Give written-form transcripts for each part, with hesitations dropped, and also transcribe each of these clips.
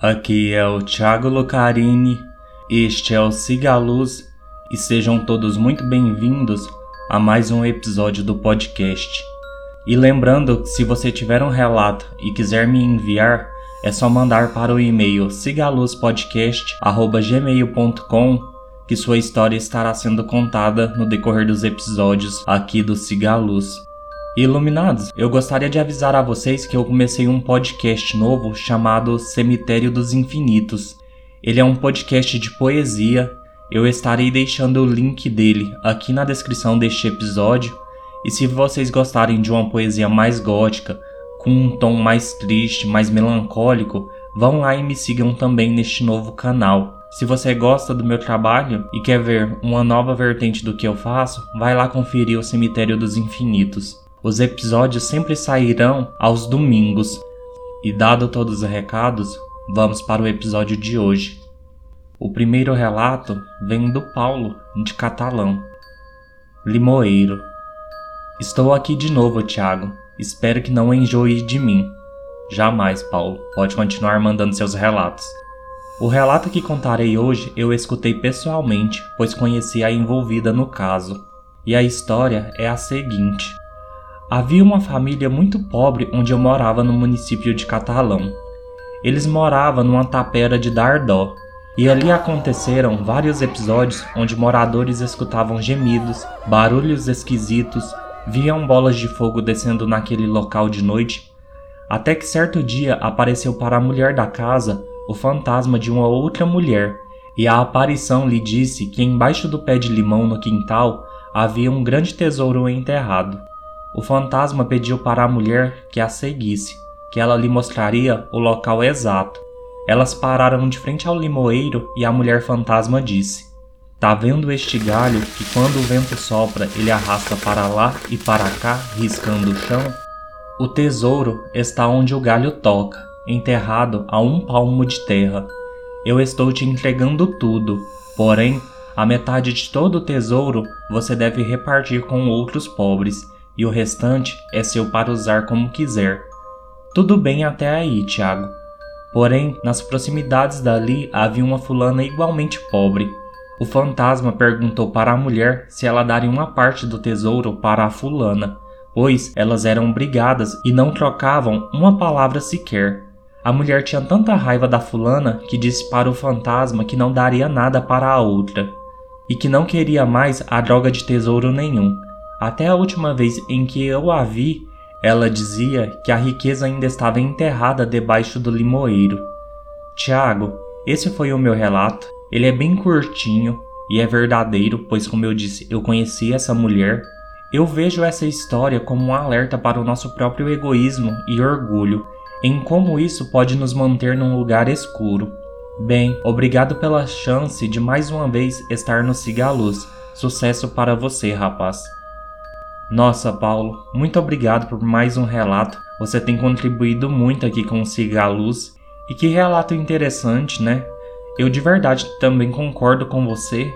Aqui é o Thiago Locarini, este é o Siga Luz e sejam todos muito bem-vindos a mais um episódio do podcast. E lembrando que se você tiver um relato e quiser me enviar, é só mandar para o e-mail sigaluzpodcast@gmail.com que sua história estará sendo contada no decorrer dos episódios aqui do Siga Luz. Iluminados, eu gostaria de avisar a vocês que eu comecei um podcast novo chamado Cemitério dos Infinitos. Ele é um podcast de poesia, eu estarei deixando o link dele aqui na descrição deste episódio, e se vocês gostarem de uma poesia mais gótica, com um tom mais triste, mais melancólico, vão lá e me sigam também neste novo canal. Se você gosta do meu trabalho e quer ver uma nova vertente do que eu faço, vai lá conferir o Cemitério dos Infinitos. Os episódios sempre sairão aos domingos. E dado todos os recados, vamos para o episódio de hoje. O primeiro relato vem do Paulo, de Catalão. Limoeiro. Estou aqui de novo, Thiago. Espero que não enjoe de mim. Jamais, Paulo. Pode continuar mandando seus relatos. O relato que contarei hoje eu escutei pessoalmente, pois conheci a envolvida no caso. E a história é a seguinte. Havia uma família muito pobre onde eu morava no município de Catalão. Eles moravam numa tapera de Dardó, e ali aconteceram vários episódios onde moradores escutavam gemidos, barulhos esquisitos, viam bolas de fogo descendo naquele local de noite, até que certo dia apareceu para a mulher da casa o fantasma de uma outra mulher, e a aparição lhe disse que embaixo do pé de limão no quintal havia um grande tesouro enterrado. O fantasma pediu para a mulher que a seguisse, que ela lhe mostraria o local exato. Elas pararam de frente ao limoeiro e a mulher fantasma disse: "Tá vendo este galho que quando o vento sopra ele arrasta para lá e para cá, riscando o chão? O tesouro está onde o galho toca, enterrado a um palmo de terra. Eu estou te entregando tudo, porém, a metade de todo o tesouro você deve repartir com outros pobres, e o restante é seu para usar como quiser. Tudo bem até aí, Thiago." Porém, nas proximidades dali havia uma fulana igualmente pobre. O fantasma perguntou para a mulher se ela daria uma parte do tesouro para a fulana, pois elas eram brigadas e não trocavam uma palavra sequer. A mulher tinha tanta raiva da fulana que disse para o fantasma que não daria nada para a outra, e que não queria mais a droga de tesouro nenhum. Até a última vez em que eu a vi, ela dizia que a riqueza ainda estava enterrada debaixo do limoeiro. Thiago, esse foi o meu relato. Ele é bem curtinho e é verdadeiro, pois como eu disse, eu conheci essa mulher. Eu vejo essa história como um alerta para o nosso próprio egoísmo e orgulho, em como isso pode nos manter num lugar escuro. Bem, obrigado pela chance de mais uma vez estar no Siga Luz. Sucesso para você, rapaz. Nossa, Paulo, muito obrigado por mais um relato. Você tem contribuído muito aqui com o Siga Luz. E que relato interessante, né? Eu de verdade também concordo com você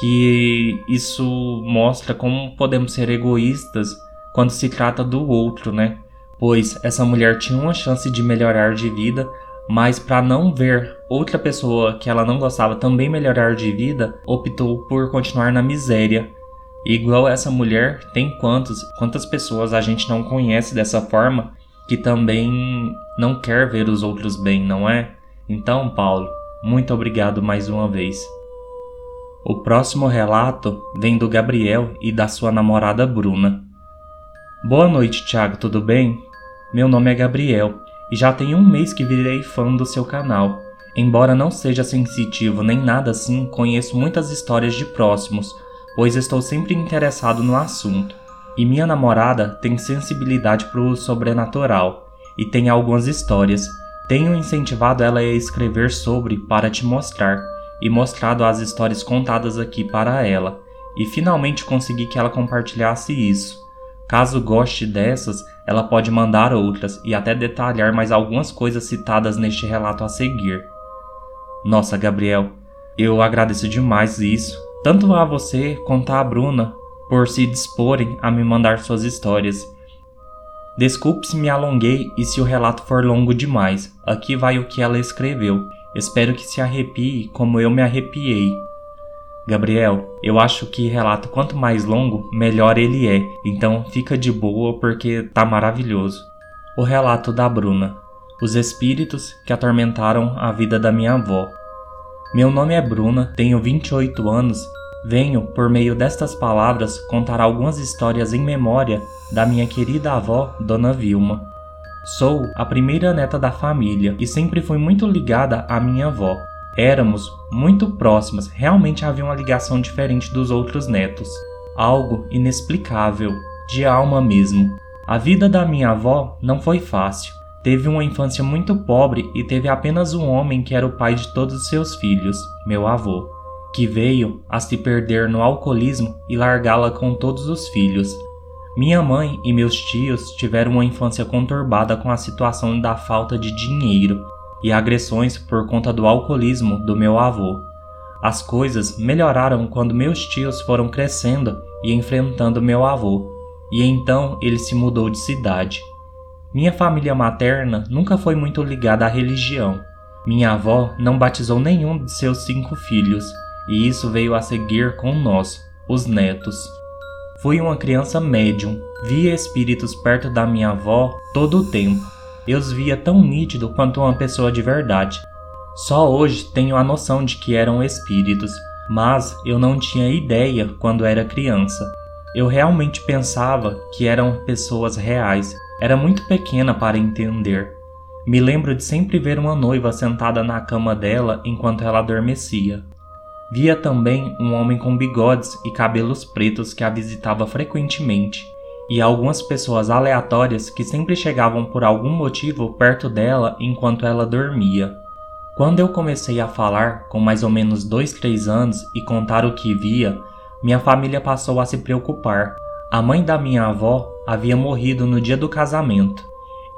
que isso mostra como podemos ser egoístas quando se trata do outro, né? Pois essa mulher tinha uma chance de melhorar de vida, mas para não ver outra pessoa que ela não gostava também melhorar de vida, optou por continuar na miséria. Igual essa mulher, tem quantas pessoas a gente não conhece dessa forma que também não quer ver os outros bem, não é? Então, Paulo, muito obrigado mais uma vez. O próximo relato vem do Gabriel e da sua namorada Bruna. Boa noite, Thiago, tudo bem? Meu nome é Gabriel e já tem um mês que virei fã do seu canal. Embora não seja sensitivo nem nada assim, conheço muitas histórias de próximos, pois estou sempre interessado no assunto, e minha namorada tem sensibilidade para o sobrenatural, e tem algumas histórias. Tenho incentivado ela a escrever sobre para te mostrar, e mostrado as histórias contadas aqui para ela, e finalmente consegui que ela compartilhasse isso. Caso goste dessas, ela pode mandar outras, e até detalhar mais algumas coisas citadas neste relato a seguir. Nossa, Gabriel, eu agradeço demais isso. Tanto a você quanto a Bruna por se disporem a me mandar suas histórias. Desculpe se me alonguei e se o relato for longo demais. Aqui vai o que ela escreveu. Espero que se arrepie como eu me arrepiei. Gabriel, eu acho que relato quanto mais longo, melhor ele é. Então fica de boa porque tá maravilhoso. O relato da Bruna. Os espíritos que atormentaram a vida da minha avó. Meu nome é Bruna, tenho 28 anos. Venho, por meio destas palavras, contar algumas histórias em memória da minha querida avó, Dona Vilma. Sou a primeira neta da família e sempre fui muito ligada à minha avó. Éramos muito próximas, realmente havia uma ligação diferente dos outros netos. Algo inexplicável, de alma mesmo. A vida da minha avó não foi fácil. Teve uma infância muito pobre e teve apenas um homem que era o pai de todos os seus filhos, meu avô, que veio a se perder no alcoolismo e largá-la com todos os filhos. Minha mãe e meus tios tiveram uma infância conturbada com a situação da falta de dinheiro e agressões por conta do alcoolismo do meu avô. As coisas melhoraram quando meus tios foram crescendo e enfrentando meu avô, e então ele se mudou de cidade. Minha família materna nunca foi muito ligada à religião. Minha avó não batizou nenhum de seus 5 filhos. E isso veio a seguir com nós, os netos. Fui uma criança médium, via espíritos perto da minha avó todo o tempo. Eu os via tão nítido quanto uma pessoa de verdade. Só hoje tenho a noção de que eram espíritos, mas eu não tinha ideia quando era criança. Eu realmente pensava que eram pessoas reais, era muito pequena para entender. Me lembro de sempre ver uma noiva sentada na cama dela enquanto ela adormecia. Via também um homem com bigodes e cabelos pretos que a visitava frequentemente, e algumas pessoas aleatórias que sempre chegavam por algum motivo perto dela enquanto ela dormia. Quando eu comecei a falar, com mais ou menos 2-3 anos, e contar o que via, minha família passou a se preocupar. A mãe da minha avó havia morrido no dia do casamento,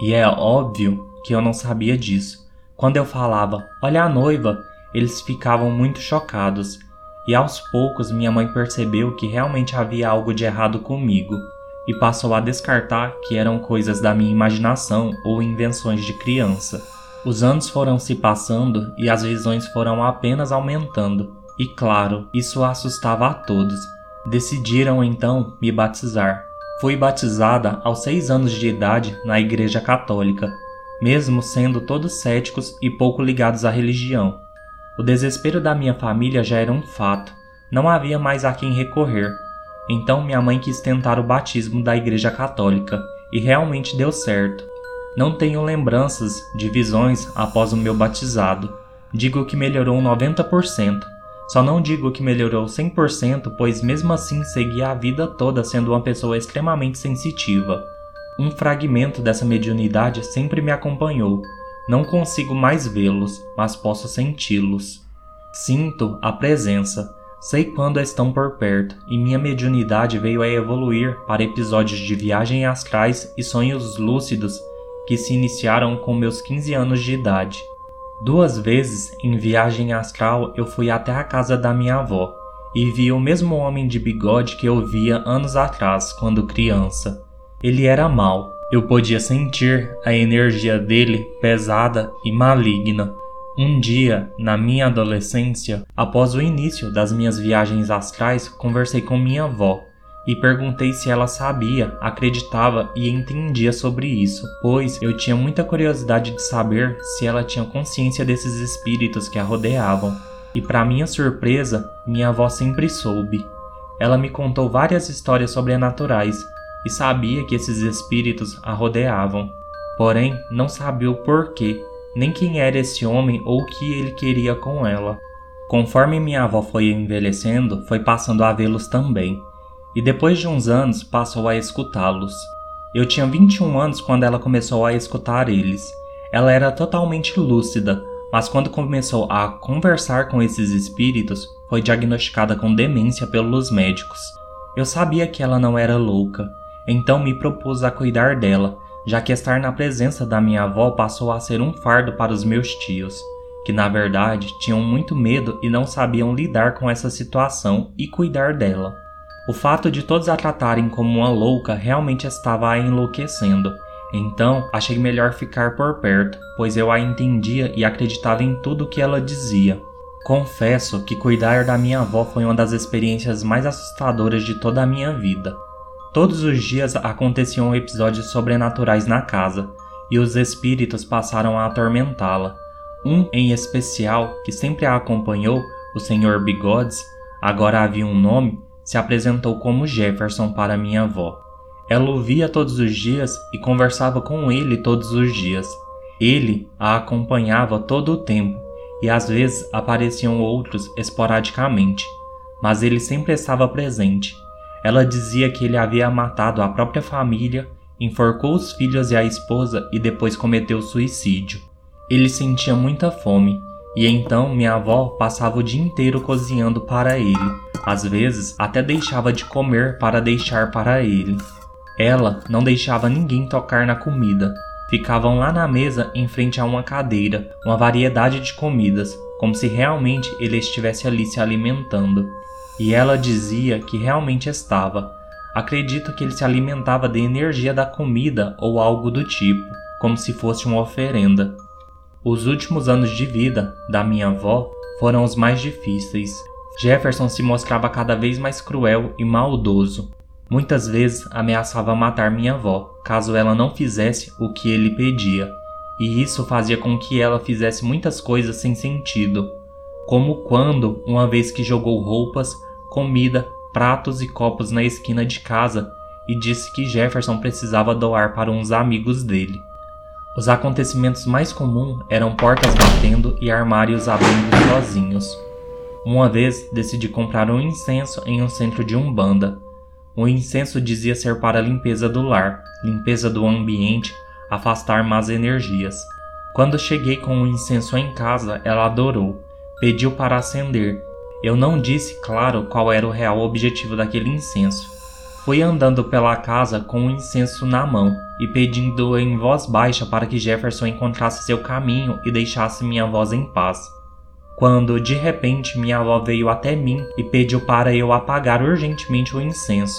e é óbvio que eu não sabia disso. Quando eu falava, olha a noiva, eles ficavam muito chocados, e aos poucos minha mãe percebeu que realmente havia algo de errado comigo, e passou a descartar que eram coisas da minha imaginação ou invenções de criança. Os anos foram se passando e as visões foram apenas aumentando, e claro, isso assustava a todos. Decidiram então me batizar. Fui batizada aos 6 anos de idade na Igreja Católica, mesmo sendo todos céticos e pouco ligados à religião. O desespero da minha família já era um fato, não havia mais a quem recorrer. Então minha mãe quis tentar o batismo da Igreja Católica, e realmente deu certo. Não tenho lembranças de visões após o meu batizado. Digo que melhorou 90%. Só não digo que melhorou 100%, pois mesmo assim segui a vida toda sendo uma pessoa extremamente sensitiva. Um fragmento dessa mediunidade sempre me acompanhou. Não consigo mais vê-los, mas posso senti-los. Sinto a presença. Sei quando estão por perto, e minha mediunidade veio a evoluir para episódios de viagem astrais e sonhos lúcidos que se iniciaram com meus 15 anos de idade. 2 vezes, em viagem astral, eu fui até a casa da minha avó e vi o mesmo homem de bigode que eu via anos atrás, quando criança. Ele era mau. Eu podia sentir a energia dele pesada e maligna. Um dia, na minha adolescência, após o início das minhas viagens astrais, conversei com minha avó e perguntei se ela sabia, acreditava e entendia sobre isso, pois eu tinha muita curiosidade de saber se ela tinha consciência desses espíritos que a rodeavam. E para minha surpresa, minha avó sempre soube. Ela me contou várias histórias sobrenaturais e sabia que esses espíritos a rodeavam, porém não sabia o porquê, nem quem era esse homem ou o que ele queria com ela. Conforme minha avó foi envelhecendo, foi passando a vê-los também, e depois de uns anos passou a escutá-los. Eu tinha 21 anos quando ela começou a escutar eles. Ela era totalmente lúcida, mas quando começou a conversar com esses espíritos, foi diagnosticada com demência pelos médicos. Eu sabia que ela não era louca. Então me propus a cuidar dela, já que estar na presença da minha avó passou a ser um fardo para os meus tios, que na verdade tinham muito medo e não sabiam lidar com essa situação e cuidar dela. O fato de todos a tratarem como uma louca realmente estava a enlouquecendo, Então, achei melhor ficar por perto, pois eu a entendia e acreditava em tudo o que ela dizia. Confesso que cuidar da minha avó foi uma das experiências mais assustadoras de toda a minha vida. Todos os dias aconteciam episódios sobrenaturais na casa, e os espíritos passaram a atormentá-la. Um em especial, que sempre a acompanhou, o Sr. Bigodes, agora havia um nome, se apresentou como Jefferson para minha avó. Ela o via todos os dias e conversava com ele todos os dias. Ele a acompanhava todo o tempo, e às vezes apareciam outros esporadicamente, mas ele sempre estava presente. Ela dizia que ele havia matado a própria família, enforcou os filhos e a esposa e depois cometeu suicídio. Ele sentia muita fome, e então minha avó passava o dia inteiro cozinhando para ele. Às vezes até deixava de comer para deixar para ele. Ela não deixava ninguém tocar na comida. Ficavam lá na mesa em frente a uma cadeira, uma variedade de comidas, como se realmente ele estivesse ali se alimentando. E ela dizia que realmente estava. Acredito que ele se alimentava da energia da comida ou algo do tipo, como se fosse uma oferenda. Os últimos anos de vida da minha avó foram os mais difíceis. Jefferson se mostrava cada vez mais cruel e maldoso. Muitas vezes ameaçava matar minha avó, caso ela não fizesse o que ele pedia. E isso fazia com que ela fizesse muitas coisas sem sentido. Como quando, uma vez que jogou roupas, comida, pratos e copos na esquina de casa e disse que Jefferson precisava doar para uns amigos dele. Os acontecimentos mais comuns eram portas batendo e armários abrindo sozinhos. Uma vez decidi comprar um incenso em um centro de umbanda. O incenso dizia ser para a limpeza do lar, limpeza do ambiente, afastar más energias. Quando cheguei com o incenso em casa, ela adorou, pediu para acender. Eu não disse, claro, qual era o real objetivo daquele incenso. Fui andando pela casa com o incenso na mão e pedindo em voz baixa para que Jefferson encontrasse seu caminho e deixasse minha voz em paz. Quando, de repente, minha avó veio até mim e pediu para eu apagar urgentemente o incenso,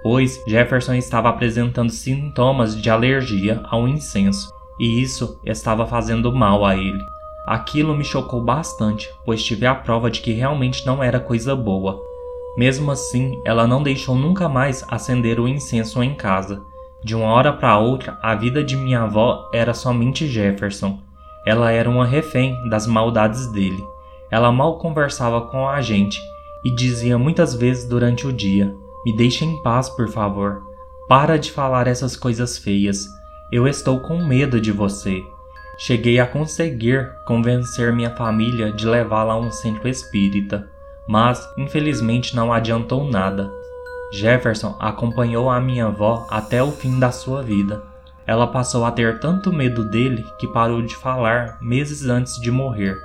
pois Jefferson estava apresentando sintomas de alergia ao incenso, e isso estava fazendo mal a ele. Aquilo me chocou bastante, pois tive a prova de que realmente não era coisa boa. Mesmo assim, ela não deixou nunca mais acender o incenso em casa. De uma hora para outra, a vida de minha avó era somente Jefferson. Ela era uma refém das maldades dele. Ela mal conversava com a gente e dizia muitas vezes durante o dia: "Me deixa em paz, por favor. Para de falar essas coisas feias. Eu estou com medo de você." Cheguei a conseguir convencer minha família de levá-la a um centro espírita, mas infelizmente não adiantou nada. Jefferson acompanhou a minha avó até o fim da sua vida. Ela passou a ter tanto medo dele que parou de falar meses antes de morrer.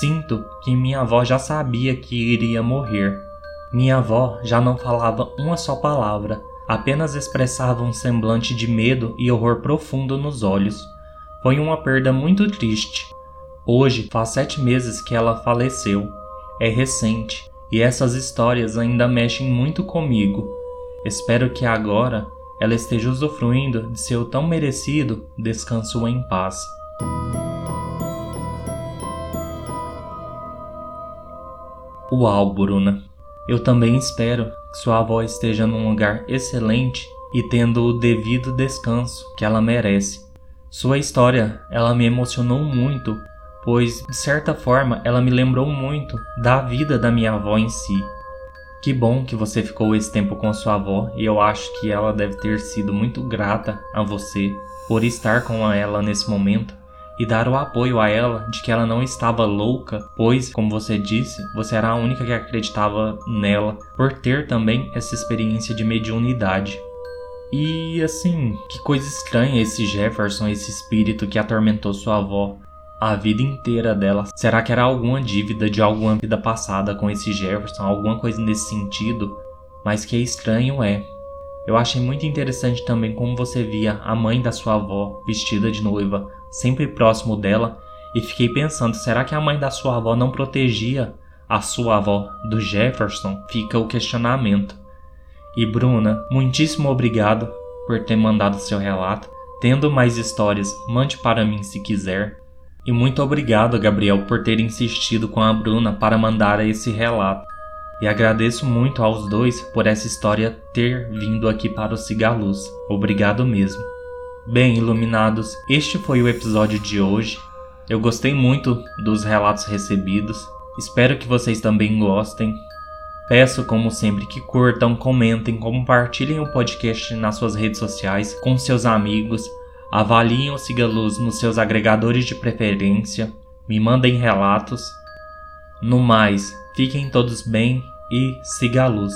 Sinto que minha avó já sabia que iria morrer. Minha avó já não falava uma só palavra, apenas expressava um semblante de medo e horror profundo nos olhos. Foi uma perda muito triste. Hoje faz 7 meses que ela faleceu. É recente, e essas histórias ainda mexem muito comigo. Espero que agora ela esteja usufruindo de seu tão merecido descanso em paz. Uau, Bruna! Eu também espero que sua avó esteja num lugar excelente e tendo o devido descanso que ela merece. Sua história, ela me emocionou muito, pois, de certa forma, ela me lembrou muito da vida da minha avó em si. Que bom que você ficou esse tempo com sua avó, e eu acho que ela deve ter sido muito grata a você por estar com ela nesse momento e dar o apoio a ela de que ela não estava louca, pois, como você disse, você era a única que acreditava nela por ter também essa experiência de mediunidade. E assim, que coisa estranha esse Jefferson, esse espírito que atormentou sua avó a vida inteira dela. Será que era alguma dívida de alguma vida passada com esse Jefferson, alguma coisa nesse sentido? Mas que estranho é. Eu achei muito interessante também como você via a mãe da sua avó vestida de noiva, sempre próximo dela, e fiquei pensando, será que a mãe da sua avó não protegia a sua avó do Jefferson? Fica o questionamento. E Bruna, muitíssimo obrigado por ter mandado seu relato, Tendo mais histórias, mande para mim se quiser. E muito obrigado a Gabriel por ter insistido com a Bruna para mandar esse relato. E agradeço muito aos dois por essa história ter vindo aqui para o Siga Luz. Obrigado mesmo. Bem, iluminados, este foi o episódio de hoje. Eu gostei muito dos relatos recebidos. Espero que vocês também gostem. Peço, como sempre, que curtam, comentem, compartilhem o podcast nas suas redes sociais com seus amigos, avaliem o Siga Luz nos seus agregadores de preferência, me mandem relatos. No mais, fiquem todos bem e siga a luz.